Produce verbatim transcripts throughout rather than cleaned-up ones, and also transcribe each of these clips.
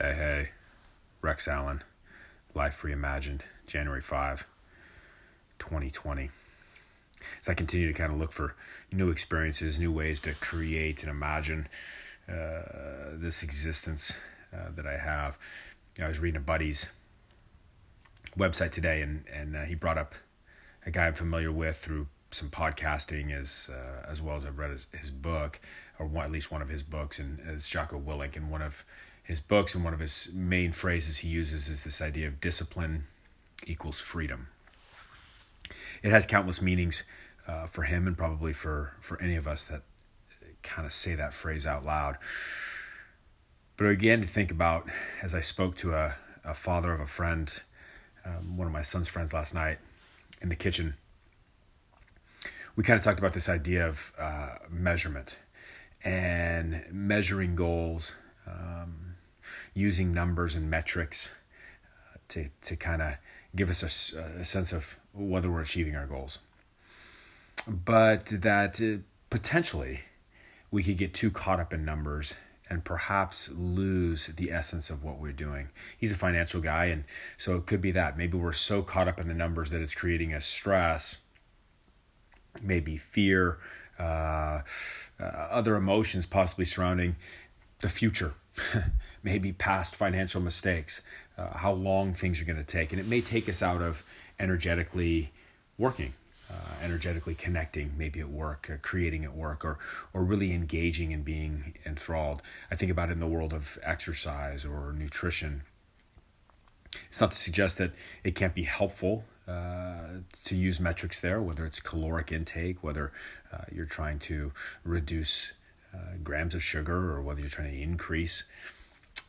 Hey, hey, Rex Allen, Life Reimagined, January fifth, twenty twenty. As I continue to kind of look for new experiences, new ways to create and imagine uh, this existence uh, that I have, I was reading a buddy's website today, and and uh, he brought up a guy I'm familiar with through some podcasting, as uh, as well as I've read his, his book, or one, at least one of his books, and it's Jocko Willink. And one of his books and one of his main phrases he uses is this idea of discipline equals freedom. It has countless meanings uh, for him, and probably for, for any of us that kind of say that phrase out loud. But again, to think about, as I spoke to a, a father of a friend, um, one of my son's friends last night in the kitchen, we kind of talked about this idea of uh, measurement and measuring goals, um, using numbers and metrics uh, to to kind of give us a, a sense of whether we're achieving our goals. But that uh, potentially we could get too caught up in numbers and perhaps lose the essence of what we're doing. He's a financial guy, and so it could be that. Maybe we're so caught up in the numbers that it's creating a stress, maybe fear, uh, uh, other emotions possibly surrounding the future, maybe past financial mistakes, uh, how long things are going to take. And it may take us out of energetically working, uh, energetically connecting, maybe at work, uh, creating at work, or or really engaging and being enthralled. I think about it in the world of exercise or nutrition. It's not to suggest that it can't be helpful Uh, to use metrics there, whether it's caloric intake, whether uh, you're trying to reduce uh, grams of sugar, or whether you're trying to increase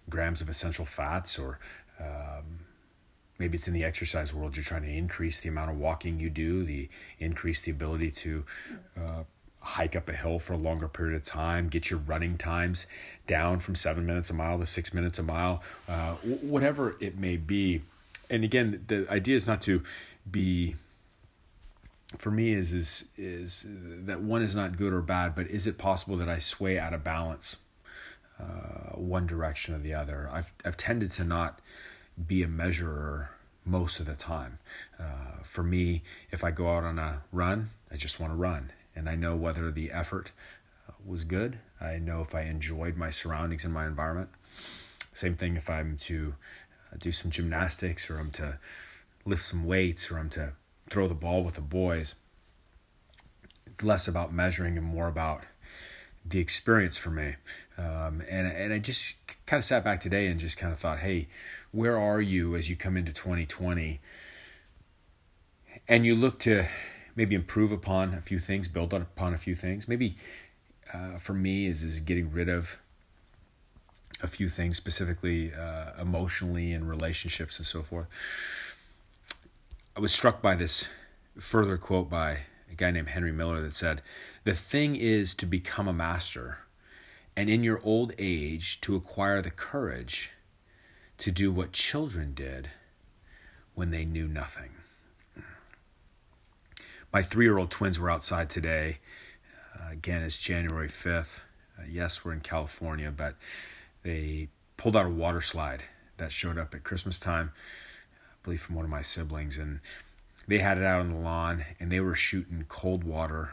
grams of essential fats, or um, maybe it's in the exercise world, you're trying to increase the amount of walking you do, the increase the ability to uh, hike up a hill for a longer period of time, get your running times down from seven minutes a mile to six minutes a mile, uh, whatever it may be. And again, the idea is not to be, for me, is is is that one is not good or bad, but is it possible that I sway out of balance uh, one direction or the other? I've I've tended to not be a measurer most of the time. Uh, for me, if I go out on a run, I just want to run. And I know whether the effort uh, was good. I know if I enjoyed my surroundings and my environment. Same thing if I'm to do some gymnastics, or I'm to lift some weights, or I'm to throw the ball with the boys. It's less about measuring and more about the experience for me. Um, and, and I just kind of sat back today and just kind of thought, hey, where are you as you come into twenty twenty? And you look to maybe improve upon a few things, build upon a few things. Maybe uh, for me is, is getting rid of a few things, specifically uh, emotionally and relationships and so forth. I was struck by this further quote by a guy named Henry Miller that said, "The thing is to become a master, and in your old age to acquire the courage to do what children did when they knew nothing." My three-year-old twins were outside today. Uh, again, it's January fifth. Uh, yes, we're in California, but they pulled out a water slide that showed up at Christmas time, I believe from one of my siblings, and they had it out on the lawn, and they were shooting cold water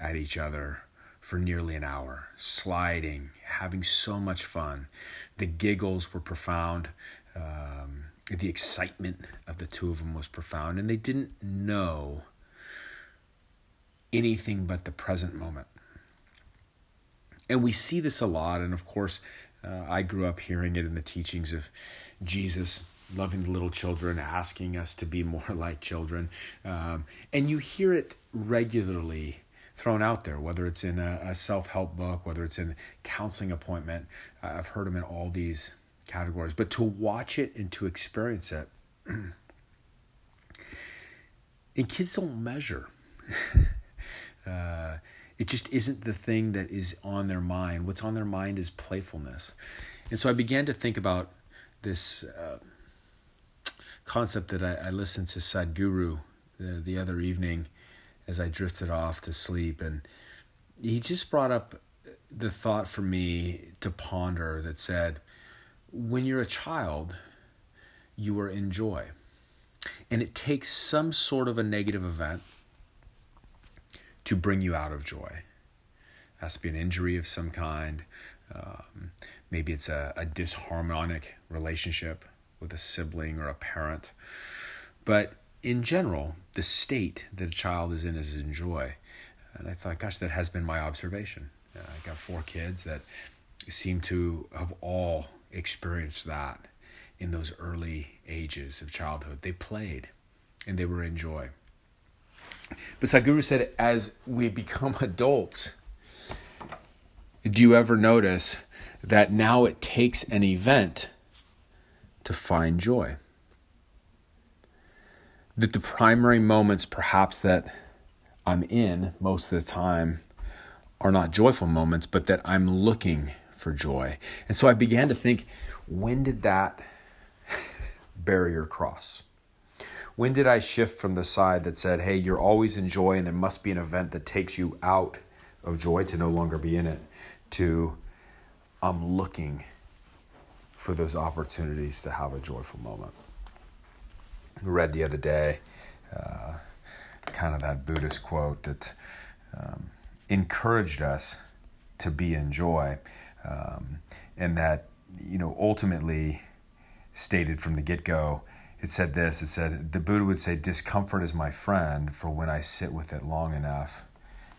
at each other for nearly an hour, sliding, having so much fun. The giggles were profound. Um, the excitement of the two of them was profound, and they didn't know anything but the present moment. And we see this a lot, and of course, Uh, I grew up hearing it in the teachings of Jesus, loving the little children, asking us to be more like children. Um, and you hear it regularly thrown out there, whether it's in a, a self-help book, whether it's in a counseling appointment. Uh, I've heard them in all these categories. But to watch it and to experience it, and kids don't measure. uh It just isn't the thing that is on their mind. What's on their mind is playfulness. And so I began to think about this uh, concept that I, I listened to Sadhguru the, the other evening as I drifted off to sleep. And he just brought up the thought for me to ponder that said, when you're a child, you are in joy. And it takes some sort of a negative event to bring you out of joy. It has to be an injury of some kind. Um, maybe it's a, a disharmonic relationship with a sibling or a parent. But in general, the state that a child is in is in joy. And I thought, gosh, that has been my observation. Uh, I got four kids that seem to have all experienced that in those early ages of childhood. They played and they were in joy. But Sadhguru said, as we become adults, do you ever notice that now it takes an event to find joy? That the primary moments perhaps that I'm in most of the time are not joyful moments, but that I'm looking for joy. And so I began to think, when did that barrier cross? When did I shift from the side that said, hey, you're always in joy and there must be an event that takes you out of joy to no longer be in it, to I'm looking for those opportunities to have a joyful moment? I read the other day uh, kind of that Buddhist quote that um, encouraged us to be in joy, um, and that, you know, ultimately stated from the get-go, it said this, it said, the Buddha would say, discomfort is my friend, for when I sit with it long enough,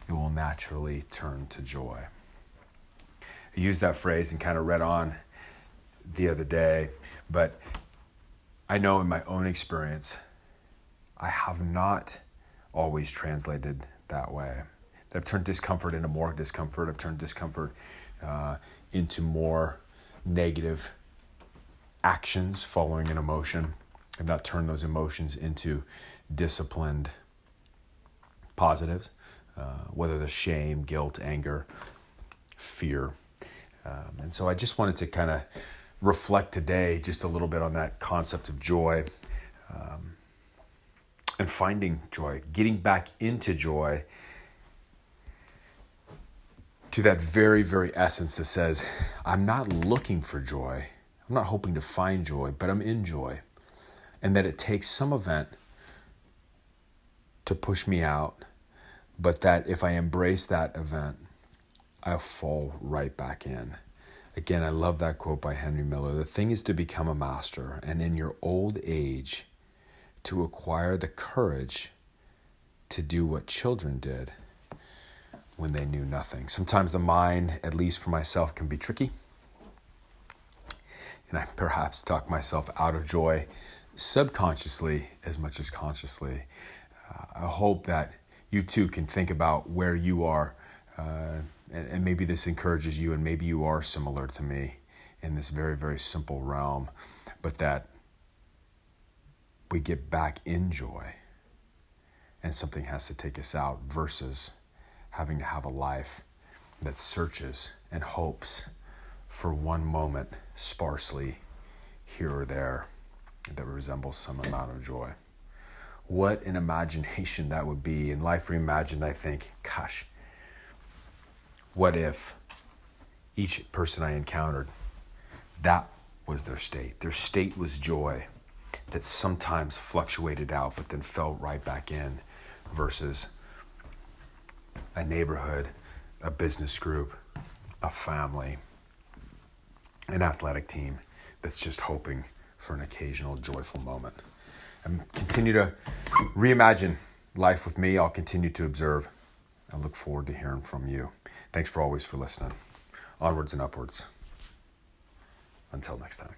it will naturally turn to joy. I used that phrase and kind of read on the other day, but I know in my own experience, I have not always translated that way. I've turned discomfort into more discomfort. I've turned discomfort uh, into more negative actions following an emotion. I've not turned those emotions into disciplined positives, uh, whether they're shame, guilt, anger, fear. Um, and so I just wanted to kind of reflect today just a little bit on that concept of joy, um, and finding joy, getting back into joy, to that very, very essence that says, I'm not looking for joy. I'm not hoping to find joy, but I'm in joy. And that it takes some event to push me out, but that if I embrace that event, I'll fall right back in. Again, I love that quote by Henry Miller. The thing is to become a master, and in your old age, to acquire the courage to do what children did when they knew nothing. Sometimes the mind, at least for myself, can be tricky. And I perhaps talk myself out of joy subconsciously as much as consciously. Uh, I hope that you too can think about where you are, uh, and, and maybe this encourages you, and maybe you are similar to me in this very, very simple realm, but that we get back in joy and something has to take us out versus having to have a life that searches and hopes for one moment sparsely here or there that resembles some amount of joy. What an imagination that would be. In Life Reimagined, I think, gosh, what if each person I encountered, that was their state. Their state was joy that sometimes fluctuated out but then fell right back in, versus a neighborhood, a business group, a family, an athletic team that's just hoping for an occasional joyful moment. And continue to reimagine life with me. I'll continue to observe. I look forward to hearing from you. Thanks for always for listening. Onwards and upwards. Until next time.